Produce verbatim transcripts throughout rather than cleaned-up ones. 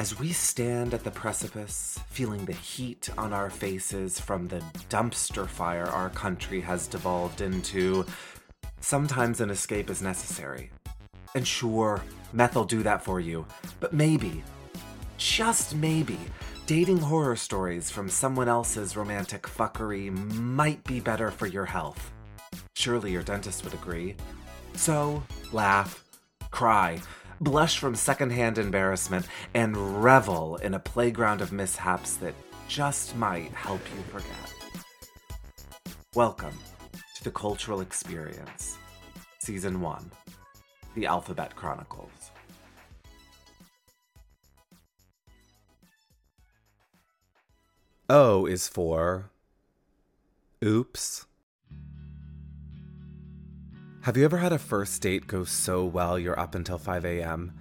As we stand at the precipice, feeling the heat on our faces from the dumpster fire our country has devolved into, sometimes an escape is necessary. And sure, meth'll do that for you, but maybe, just maybe, dating horror stories from someone else's romantic fuckery might be better for your health. Surely your dentist would agree. So, laugh, cry, blush from secondhand embarrassment, and revel in a playground of mishaps that just might help you forget. Welcome to The Cultural Experience, Season one, The Alphabet Chronicles. O is for oops. Have you ever had a first date go so well you're up until five a.m.?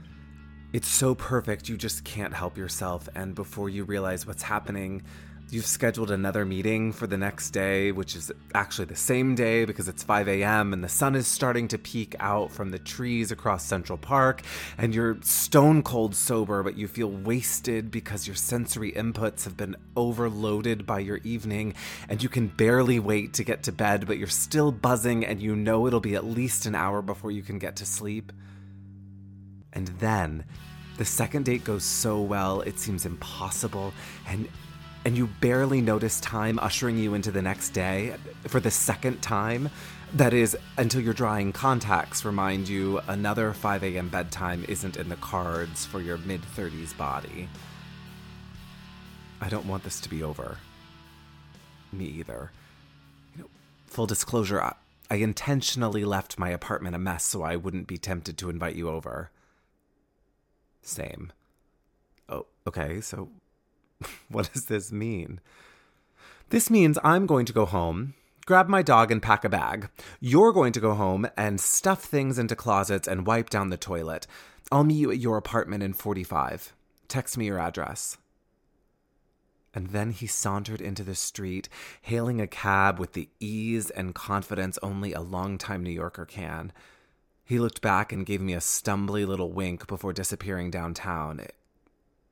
It's so perfect you just can't help yourself, and before you realize what's happening, you've scheduled another meeting for the next day, which is actually the same day because it's five a.m. and the sun is starting to peek out from the trees across Central Park, and you're stone cold sober, but you feel wasted because your sensory inputs have been overloaded by your evening, and you can barely wait to get to bed, but you're still buzzing and you know it'll be at least an hour before you can get to sleep. And then the second date goes so well it seems impossible, and and you barely notice time ushering you into the next day for the second time. That is, until your drying contacts remind you another five a.m. bedtime isn't in the cards for your mid-thirties body. I don't want this to be over. Me either. You know, full disclosure, I, I intentionally left my apartment a mess so I wouldn't be tempted to invite you over. Same. Oh, okay, so... what does this mean? This means I'm going to go home, grab my dog and pack a bag. You're going to go home and stuff things into closets and wipe down the toilet. I'll meet you at your apartment in forty-five. Text me your address. And then he sauntered into the street, hailing a cab with the ease and confidence only a longtime New Yorker can. He looked back and gave me a stumbly little wink before disappearing downtown. It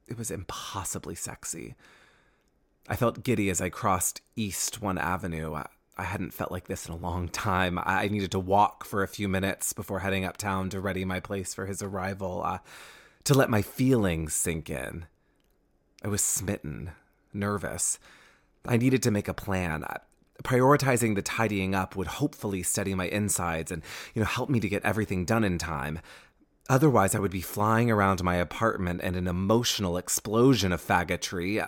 It was impossibly sexy. I felt giddy as I crossed East One Avenue. I, I hadn't felt like this in a long time. I, I needed to walk for a few minutes before heading uptown to ready my place for his arrival, uh, to let my feelings sink in. I was smitten, nervous. I needed to make a plan. I, prioritizing the tidying up would hopefully steady my insides and, you know, help me to get everything done in time. Otherwise, I would be flying around my apartment in an emotional explosion of faggotry,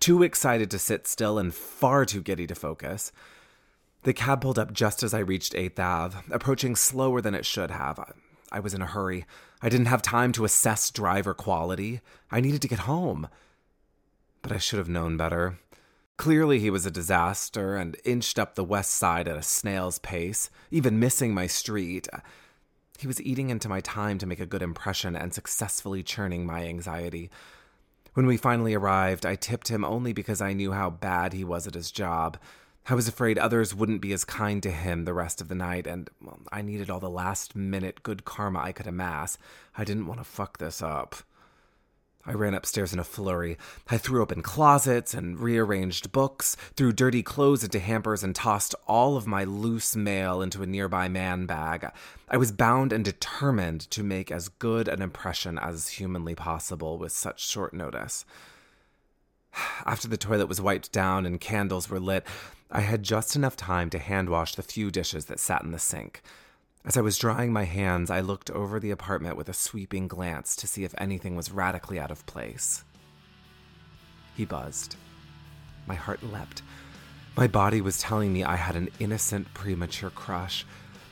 too excited to sit still and far too giddy to focus. The cab pulled up just as I reached eighth avenue, approaching slower than it should have. I was in a hurry. I didn't have time to assess driver quality. I needed to get home. But I should have known better. Clearly, he was a disaster and inched up the west side at a snail's pace, even missing my street. He was eating into my time to make a good impression and successfully churning my anxiety. When we finally arrived, I tipped him only because I knew how bad he was at his job. I was afraid others wouldn't be as kind to him the rest of the night, and well, I needed all the last-minute good karma I could amass. I didn't want to fuck this up. I ran upstairs in a flurry. I threw open closets and rearranged books, threw dirty clothes into hampers, and tossed all of my loose mail into a nearby man bag. I was bound and determined to make as good an impression as humanly possible with such short notice. After the toilet was wiped down and candles were lit, I had just enough time to hand wash the few dishes that sat in the sink. As I was drying my hands, I looked over the apartment with a sweeping glance to see if anything was radically out of place. He buzzed. My heart leapt. My body was telling me I had an innocent, premature crush,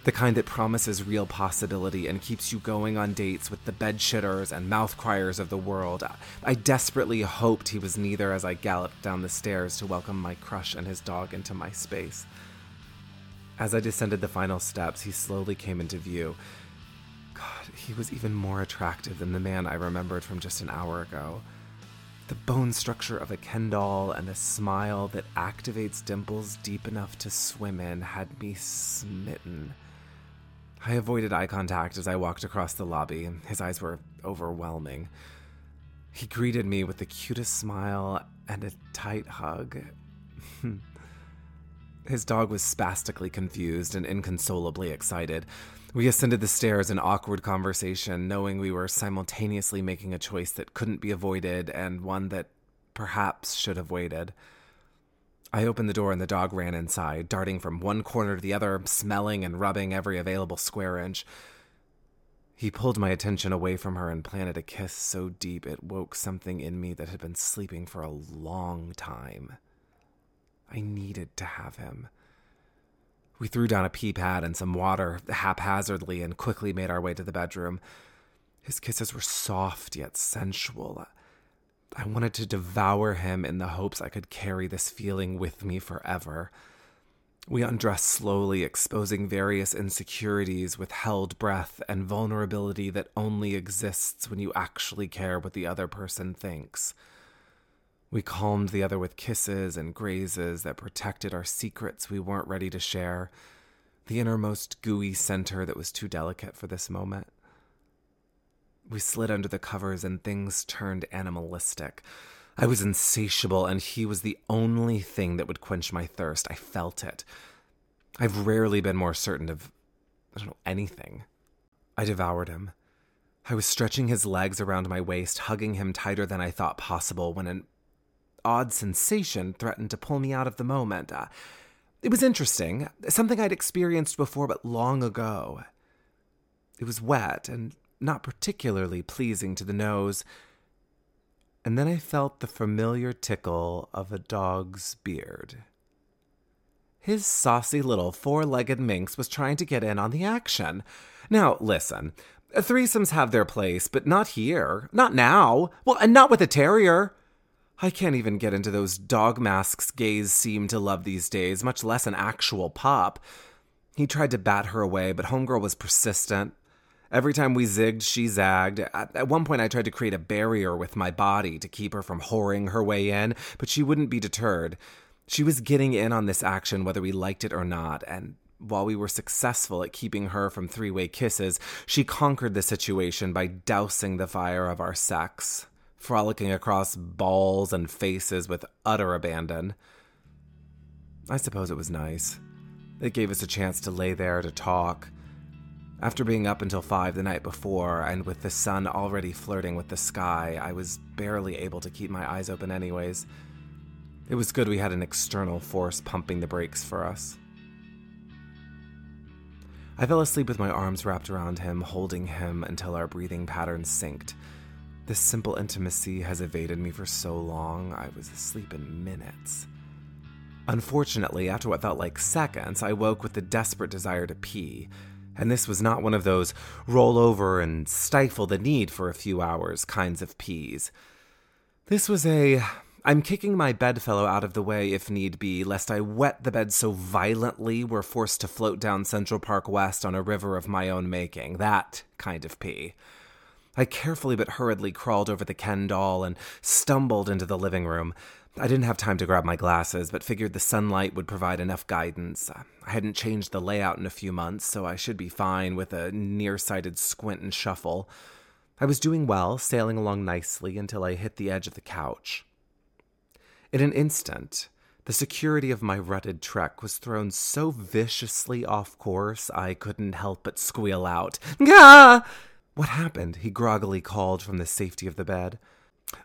the kind that promises real possibility and keeps you going on dates with the bedshitters and mouth criers of the world. I desperately hoped he was neither as I galloped down the stairs to welcome my crush and his dog into my space. As I descended the final steps, he slowly came into view. God, he was even more attractive than the man I remembered from just an hour ago. The bone structure of a Ken doll and a smile that activates dimples deep enough to swim in had me smitten. I avoided eye contact as I walked across the lobby. His eyes were overwhelming. He greeted me with the cutest smile and a tight hug. His dog was spastically confused and inconsolably excited. We ascended the stairs in awkward conversation, knowing we were simultaneously making a choice that couldn't be avoided and one that perhaps should have waited. I opened the door and the dog ran inside, darting from one corner to the other, smelling and rubbing every available square inch. He pulled my attention away from her and planted a kiss so deep it woke something in me that had been sleeping for a long time. I needed to have him. We threw down a pee pad and some water haphazardly and quickly made our way to the bedroom. His kisses were soft yet sensual. I wanted to devour him in the hopes I could carry this feeling with me forever. We undressed slowly, exposing various insecurities, withheld breath, and vulnerability that only exists when you actually care what the other person thinks. We calmed the other with kisses and grazes that protected our secrets we weren't ready to share, the innermost gooey center that was too delicate for this moment. We slid under the covers and things turned animalistic. I was insatiable, and he was the only thing that would quench my thirst. I felt it. I've rarely been more certain of, I don't know, anything. I devoured him. I was stretching his legs around my waist, hugging him tighter than I thought possible, when an odd sensation threatened to pull me out of the moment. Uh, it was interesting, something I'd experienced before but long ago. It was wet and not particularly pleasing to the nose, and then I felt the familiar tickle of a dog's beard. His saucy little four-legged minx was trying to get in on the action. Now, listen, threesomes have their place, but not here. Not now. Well, and not with a terrier. I can't even get into those dog masks gays seem to love these days, much less an actual pup. He tried to bat her away, but homegirl was persistent. Every time we zigged, she zagged. At one point, I tried to create a barrier with my body to keep her from whoring her way in, but she wouldn't be deterred. She was getting in on this action whether we liked it or not, and while we were successful at keeping her from three-way kisses, she conquered the situation by dousing the fire of our sex, frolicking across balls and faces with utter abandon. I suppose it was nice. It gave us a chance to lay there to talk. After being up until five the night before, and with the sun already flirting with the sky, I was barely able to keep my eyes open anyways. It was good we had an external force pumping the brakes for us. I fell asleep with my arms wrapped around him, holding him until our breathing patterns synced. This simple intimacy has evaded me for so long, I was asleep in minutes. Unfortunately, after what felt like seconds, I woke with the desperate desire to pee. And this was not one of those roll over and stifle the need for a few hours kinds of peas. This was a, I'm kicking my bedfellow out of the way if need be, lest I wet the bed so violently we're forced to float down Central Park West on a river of my own making, that kind of pee. I carefully but hurriedly crawled over the Ken doll and stumbled into the living room. I didn't have time to grab my glasses, but figured the sunlight would provide enough guidance. I hadn't changed the layout in a few months, so I should be fine with a nearsighted squint and shuffle. I was doing well, sailing along nicely until I hit the edge of the couch. In an instant, the security of my rutted trek was thrown so viciously off course, I couldn't help but squeal out. Gah! What happened? He groggily called from the safety of the bed.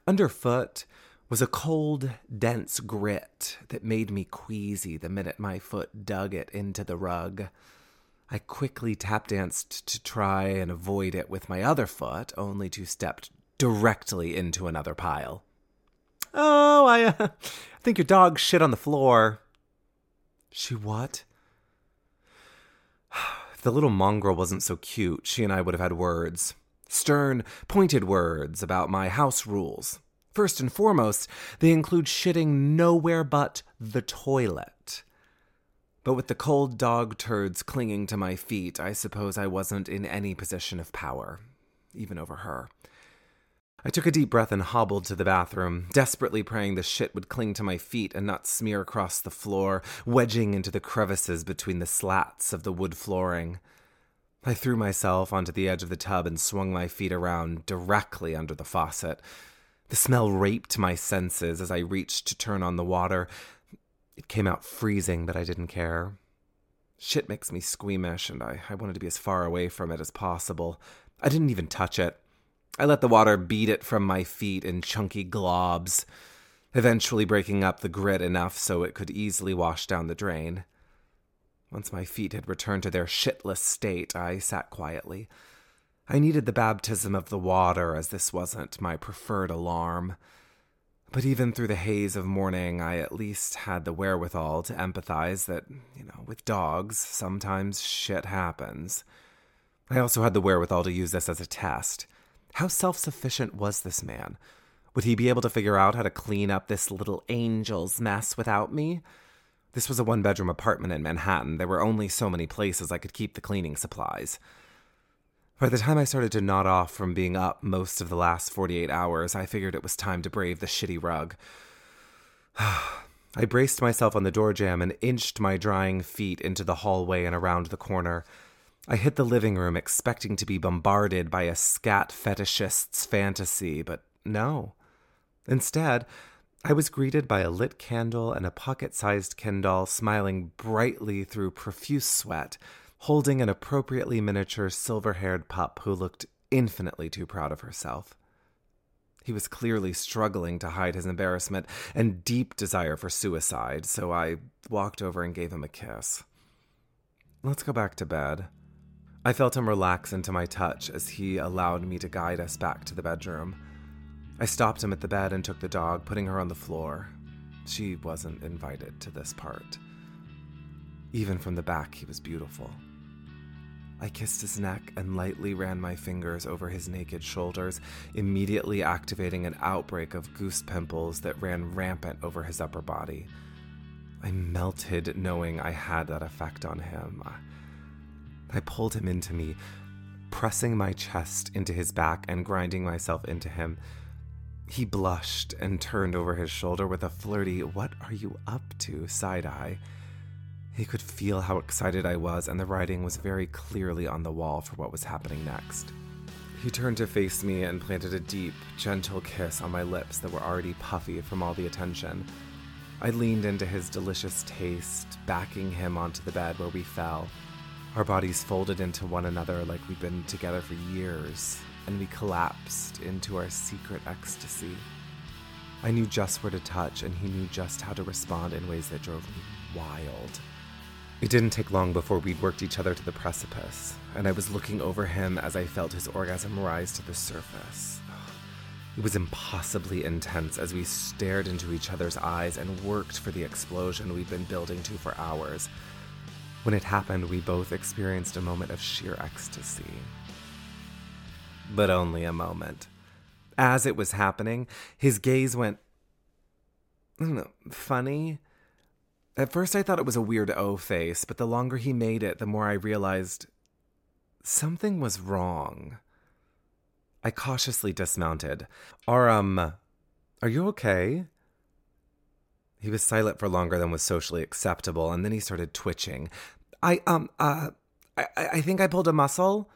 Underfoot was a cold, dense grit that made me queasy the minute my foot dug it into the rug. I quickly tap-danced to try and avoid it with my other foot, only to step directly into another pile. Oh, I, uh, I think your dog shit on the floor. She what? If the little mongrel wasn't so cute, she and I would have had words. Stern, pointed words about my house rules. First and foremost, they include shitting nowhere but the toilet. But with the cold dog turds clinging to my feet, I suppose I wasn't in any position of power, even over her. I took a deep breath and hobbled to the bathroom, desperately praying the shit would cling to my feet and not smear across the floor, wedging into the crevices between the slats of the wood flooring. I threw myself onto the edge of the tub and swung my feet around directly under the faucet. The smell raped my senses as I reached to turn on the water. It came out freezing, but I didn't care. Shit makes me squeamish, and I, I wanted to be as far away from it as possible. I didn't even touch it. I let the water beat it from my feet in chunky globs, eventually breaking up the grit enough so it could easily wash down the drain. Once my feet had returned to their shitless state, I sat quietly. I needed the baptism of the water, as this wasn't my preferred alarm. But even through the haze of morning, I at least had the wherewithal to empathize that, you know, with dogs, sometimes shit happens. I also had the wherewithal to use this as a test. How self-sufficient was this man? Would he be able to figure out how to clean up this little angel's mess without me? This was a one-bedroom apartment in Manhattan. There were only so many places I could keep the cleaning supplies. By the time I started to nod off from being up most of the last forty-eight hours, I figured it was time to brave the shitty rug. I braced myself on the door jamb and inched my drying feet into the hallway and around the corner. I hit the living room expecting to be bombarded by a scat fetishist's fantasy, but no. Instead, I was greeted by a lit candle and a pocket-sized Ken doll smiling brightly through profuse sweat, holding an appropriately miniature silver-haired pup who looked infinitely too proud of herself. He was clearly struggling to hide his embarrassment and deep desire for suicide, so I walked over and gave him a kiss. Let's go back to bed. I felt him relax into my touch as he allowed me to guide us back to the bedroom. I stopped him at the bed and took the dog, putting her on the floor. She wasn't invited to this part. Even from the back, he was beautiful. I kissed his neck and lightly ran my fingers over his naked shoulders, immediately activating an outbreak of goose pimples that ran rampant over his upper body. I melted, knowing I had that effect on him. I pulled him into me, pressing my chest into his back and grinding myself into him. He blushed and turned over his shoulder with a flirty, "What are you up to?" side-eye. He could feel how excited I was, and the writing was very clearly on the wall for what was happening next. He turned to face me and planted a deep, gentle kiss on my lips that were already puffy from all the attention. I leaned into his delicious taste, backing him onto the bed where we fell. Our bodies folded into one another like we'd been together for years, and we collapsed into our secret ecstasy. I knew just where to touch, and he knew just how to respond in ways that drove me wild. It didn't take long before we'd worked each other to the precipice, and I was looking over him as I felt his orgasm rise to the surface. It was impossibly intense as we stared into each other's eyes and worked for the explosion we'd been building to for hours. When it happened, we both experienced a moment of sheer ecstasy. But only a moment. As it was happening, his gaze went, I don't know, funny? At first I thought it was a weird O face, but the longer he made it, the more I realized something was wrong. I cautiously dismounted. Are, um, are you okay? He was silent for longer than was socially acceptable, and then he started twitching. I, um, uh, I, I think I pulled a muscle.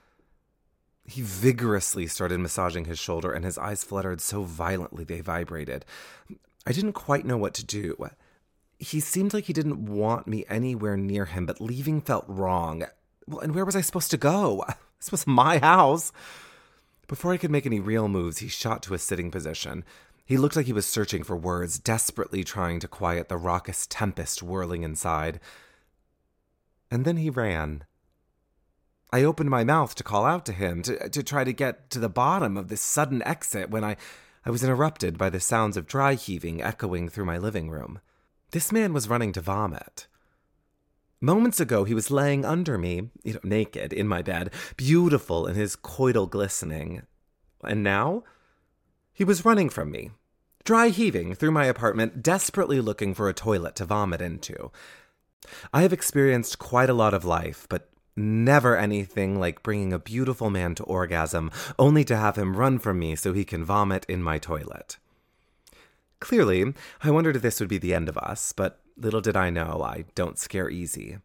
He vigorously started massaging his shoulder, and his eyes fluttered so violently they vibrated. I didn't quite know what to do. He seemed like he didn't want me anywhere near him, but leaving felt wrong. Well, and where was I supposed to go? This was my house. Before I could make any real moves, he shot to a sitting position. He looked like he was searching for words, desperately trying to quiet the raucous tempest whirling inside. And then he ran. I opened my mouth to call out to him, to, to try to get to the bottom of this sudden exit, when I, I was interrupted by the sounds of dry heaving echoing through my living room. This man was running to vomit. Moments ago, he was laying under me, you know, naked, in my bed, beautiful in his coital glistening. And now, he was running from me, dry heaving through my apartment, desperately looking for a toilet to vomit into. I have experienced quite a lot of life, but never anything like bringing a beautiful man to orgasm, only to have him run from me so he can vomit in my toilet. Clearly, I wondered if this would be the end of us, but little did I know I don't scare easy.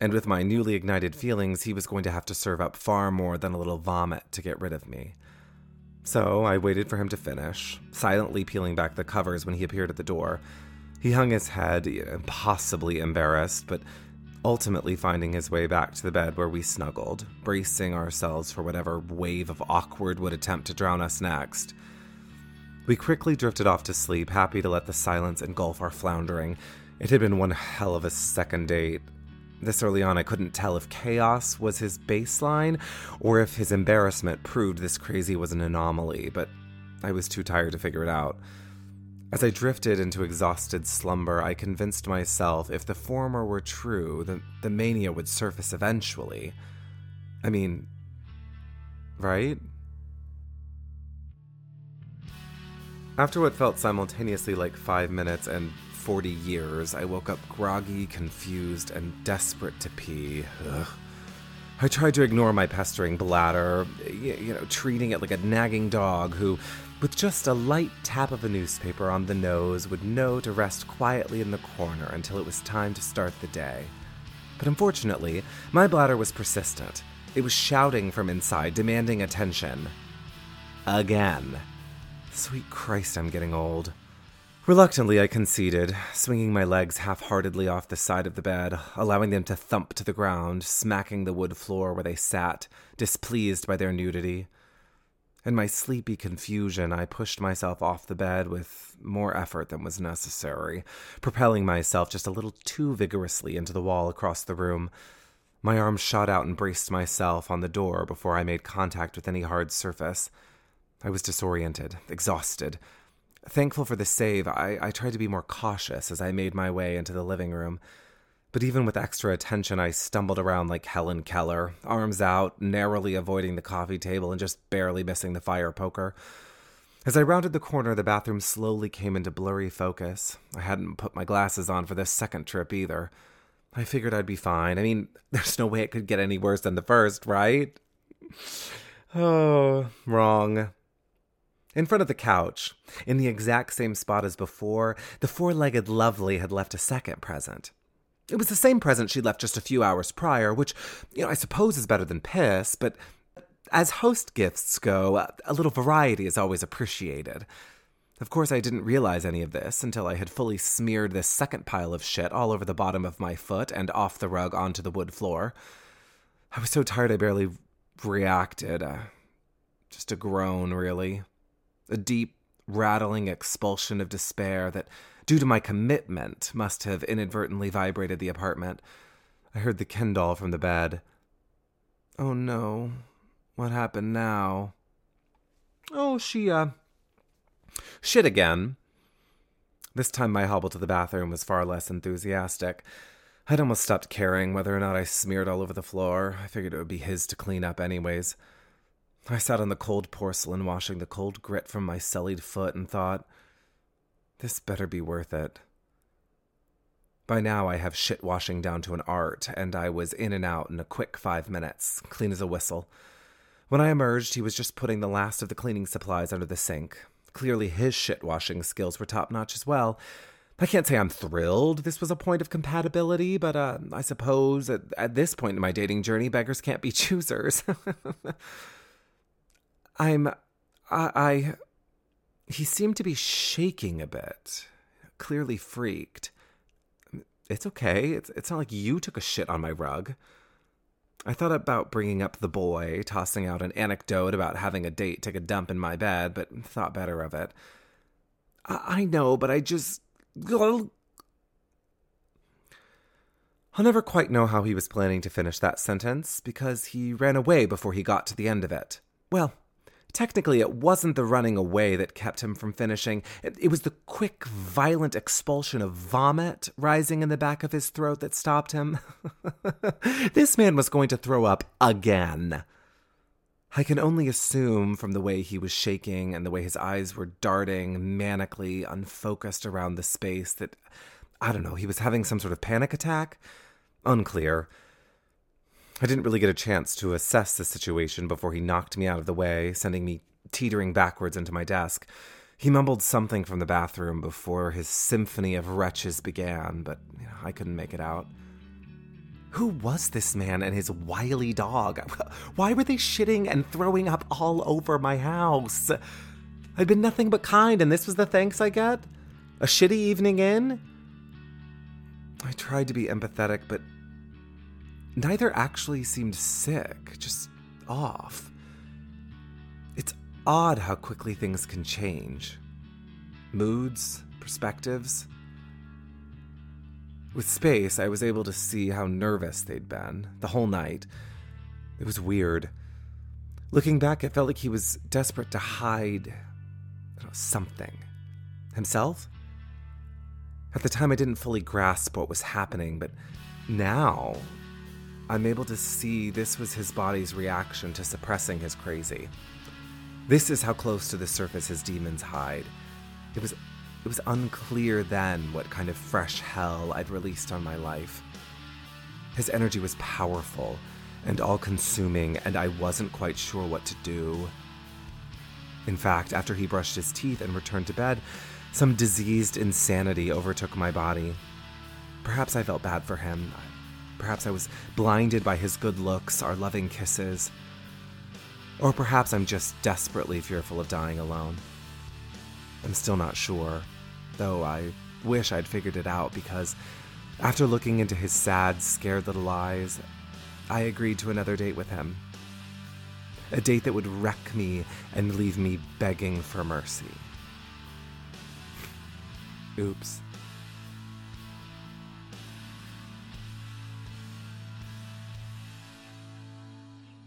And with my newly ignited feelings, he was going to have to serve up far more than a little vomit to get rid of me. So I waited for him to finish, silently peeling back the covers when he appeared at the door. He hung his head, impossibly embarrassed, but ultimately finding his way back to the bed where we snuggled, bracing ourselves for whatever wave of awkward would attempt to drown us next. We quickly drifted off to sleep, happy to let the silence engulf our floundering. It had been one hell of a second date. This early on, I couldn't tell if chaos was his baseline or if his embarrassment proved this crazy was an anomaly, but I was too tired to figure it out. As I drifted into exhausted slumber, I convinced myself if the former were true, then the mania would surface eventually. I mean, right? After what felt simultaneously like five minutes and forty years, I woke up groggy, confused, and desperate to pee. Ugh. I tried to ignore my pestering bladder, you know, treating it like a nagging dog who, with just a light tap of a newspaper on the nose, would know to rest quietly in the corner until it was time to start the day. But unfortunately, my bladder was persistent. It was shouting from inside, demanding attention. Again. Sweet Christ, I'm getting old. Reluctantly, I conceded, swinging my legs half-heartedly off the side of the bed, allowing them to thump to the ground, smacking the wood floor where they sat, displeased by their nudity. In my sleepy confusion, I pushed myself off the bed with more effort than was necessary, propelling myself just a little too vigorously into the wall across the room. My arm shot out and braced myself on the door before I made contact with any hard surface. I was disoriented, exhausted. Thankful for the save, I, I tried to be more cautious as I made my way into the living room. But even with extra attention, I stumbled around like Helen Keller, arms out, narrowly avoiding the coffee table and just barely missing the fire poker. As I rounded the corner, the bathroom slowly came into blurry focus. I hadn't put my glasses on for this second trip either. I figured I'd be fine. I mean, there's no way it could get any worse than the first, right? Oh, wrong. In front of the couch, in the exact same spot as before, the four-legged lovely had left a second present. It was the same present she'd left just a few hours prior, which, you know, I suppose is better than piss, but as host gifts go, a little variety is always appreciated. Of course, I didn't realize any of this until I had fully smeared this second pile of shit all over the bottom of my foot and off the rug onto the wood floor. I was so tired I barely reacted. Uh, just a groan, really. A deep, rattling expulsion of despair that, due to my commitment, must have inadvertently vibrated the apartment. I heard the Kindle from the bed. Oh no, what happened now? Oh, she, uh, shit again. This time my hobble to the bathroom was far less enthusiastic. I'd almost stopped caring whether or not I smeared all over the floor. I figured it would be his to clean up anyways. I sat on the cold porcelain, washing the cold grit from my sullied foot, and thought, this better be worth it. By now I have shit washing down to an art, and I was in and out in a quick five minutes, clean as a whistle. When I emerged, he was just putting the last of the cleaning supplies under the sink. Clearly his shit washing skills were top-notch as well. I can't say I'm thrilled this was a point of compatibility, but uh, I suppose at, at this point in my dating journey, beggars can't be choosers. I'm, I, I, he seemed to be shaking a bit, clearly freaked. It's okay. It's, it's not like you took a shit on my rug. I thought about bringing up the boy, tossing out an anecdote about having a date take a dump in my bed, but thought better of it. I, I know, but I just... I'll never quite know how he was planning to finish that sentence, because he ran away before he got to the end of it. Well... Technically, it wasn't the running away that kept him from finishing. It, it was the quick, violent expulsion of vomit rising in the back of his throat that stopped him. This man was going to throw up again. I can only assume from the way he was shaking and the way his eyes were darting manically, unfocused around the space that, I don't know, he was having some sort of panic attack? Unclear. I didn't really get a chance to assess the situation before he knocked me out of the way, sending me teetering backwards into my desk. He mumbled something from the bathroom before his symphony of wretches began, but you know, I couldn't make it out. Who was this man and his wily dog? Why were they shitting and throwing up all over my house? I'd been nothing but kind, and this was the thanks I get? A shitty evening in? I tried to be empathetic, but neither actually seemed sick, just off. It's odd how quickly things can change. Moods, perspectives. With space, I was able to see how nervous they'd been, the whole night. It was weird. Looking back, it felt like he was desperate to hide I don't know, something. Himself? At the time, I didn't fully grasp what was happening, but now I'm able to see this was his body's reaction to suppressing his crazy. This is how close to the surface his demons hide. It was It was unclear then what kind of fresh hell I'd released on my life. His energy was powerful and all-consuming, and I wasn't quite sure what to do. In fact, after he brushed his teeth and returned to bed, some diseased insanity overtook my body. Perhaps I felt bad for him. Perhaps I was blinded by his good looks, our loving kisses. Or perhaps I'm just desperately fearful of dying alone. I'm still not sure. Though I wish I'd figured it out, because after looking into his sad, scared little eyes, I agreed to another date with him. A date that would wreck me and leave me begging for mercy. Oops.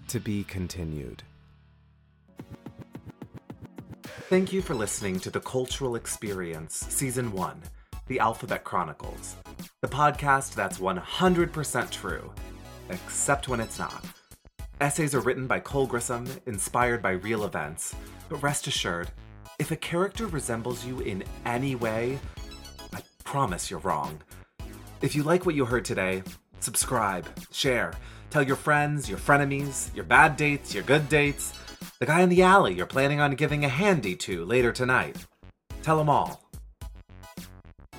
To be continued. Thank you for listening to The Cultural Experience, Season one, The Alphabet Chronicles, the podcast that's one hundred percent true, except when it's not. Essays are written by Cole Grissom, inspired by real events, but rest assured, if a character resembles you in any way, I promise you're wrong. If you like what you heard today, subscribe, share, tell your friends, your frenemies, your bad dates, your good dates, the guy in the alley you're planning on giving a handy to later tonight. Tell them all.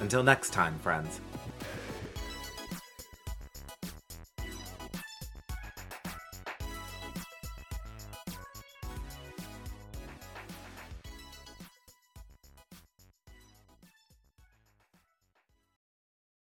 Until next time, friends.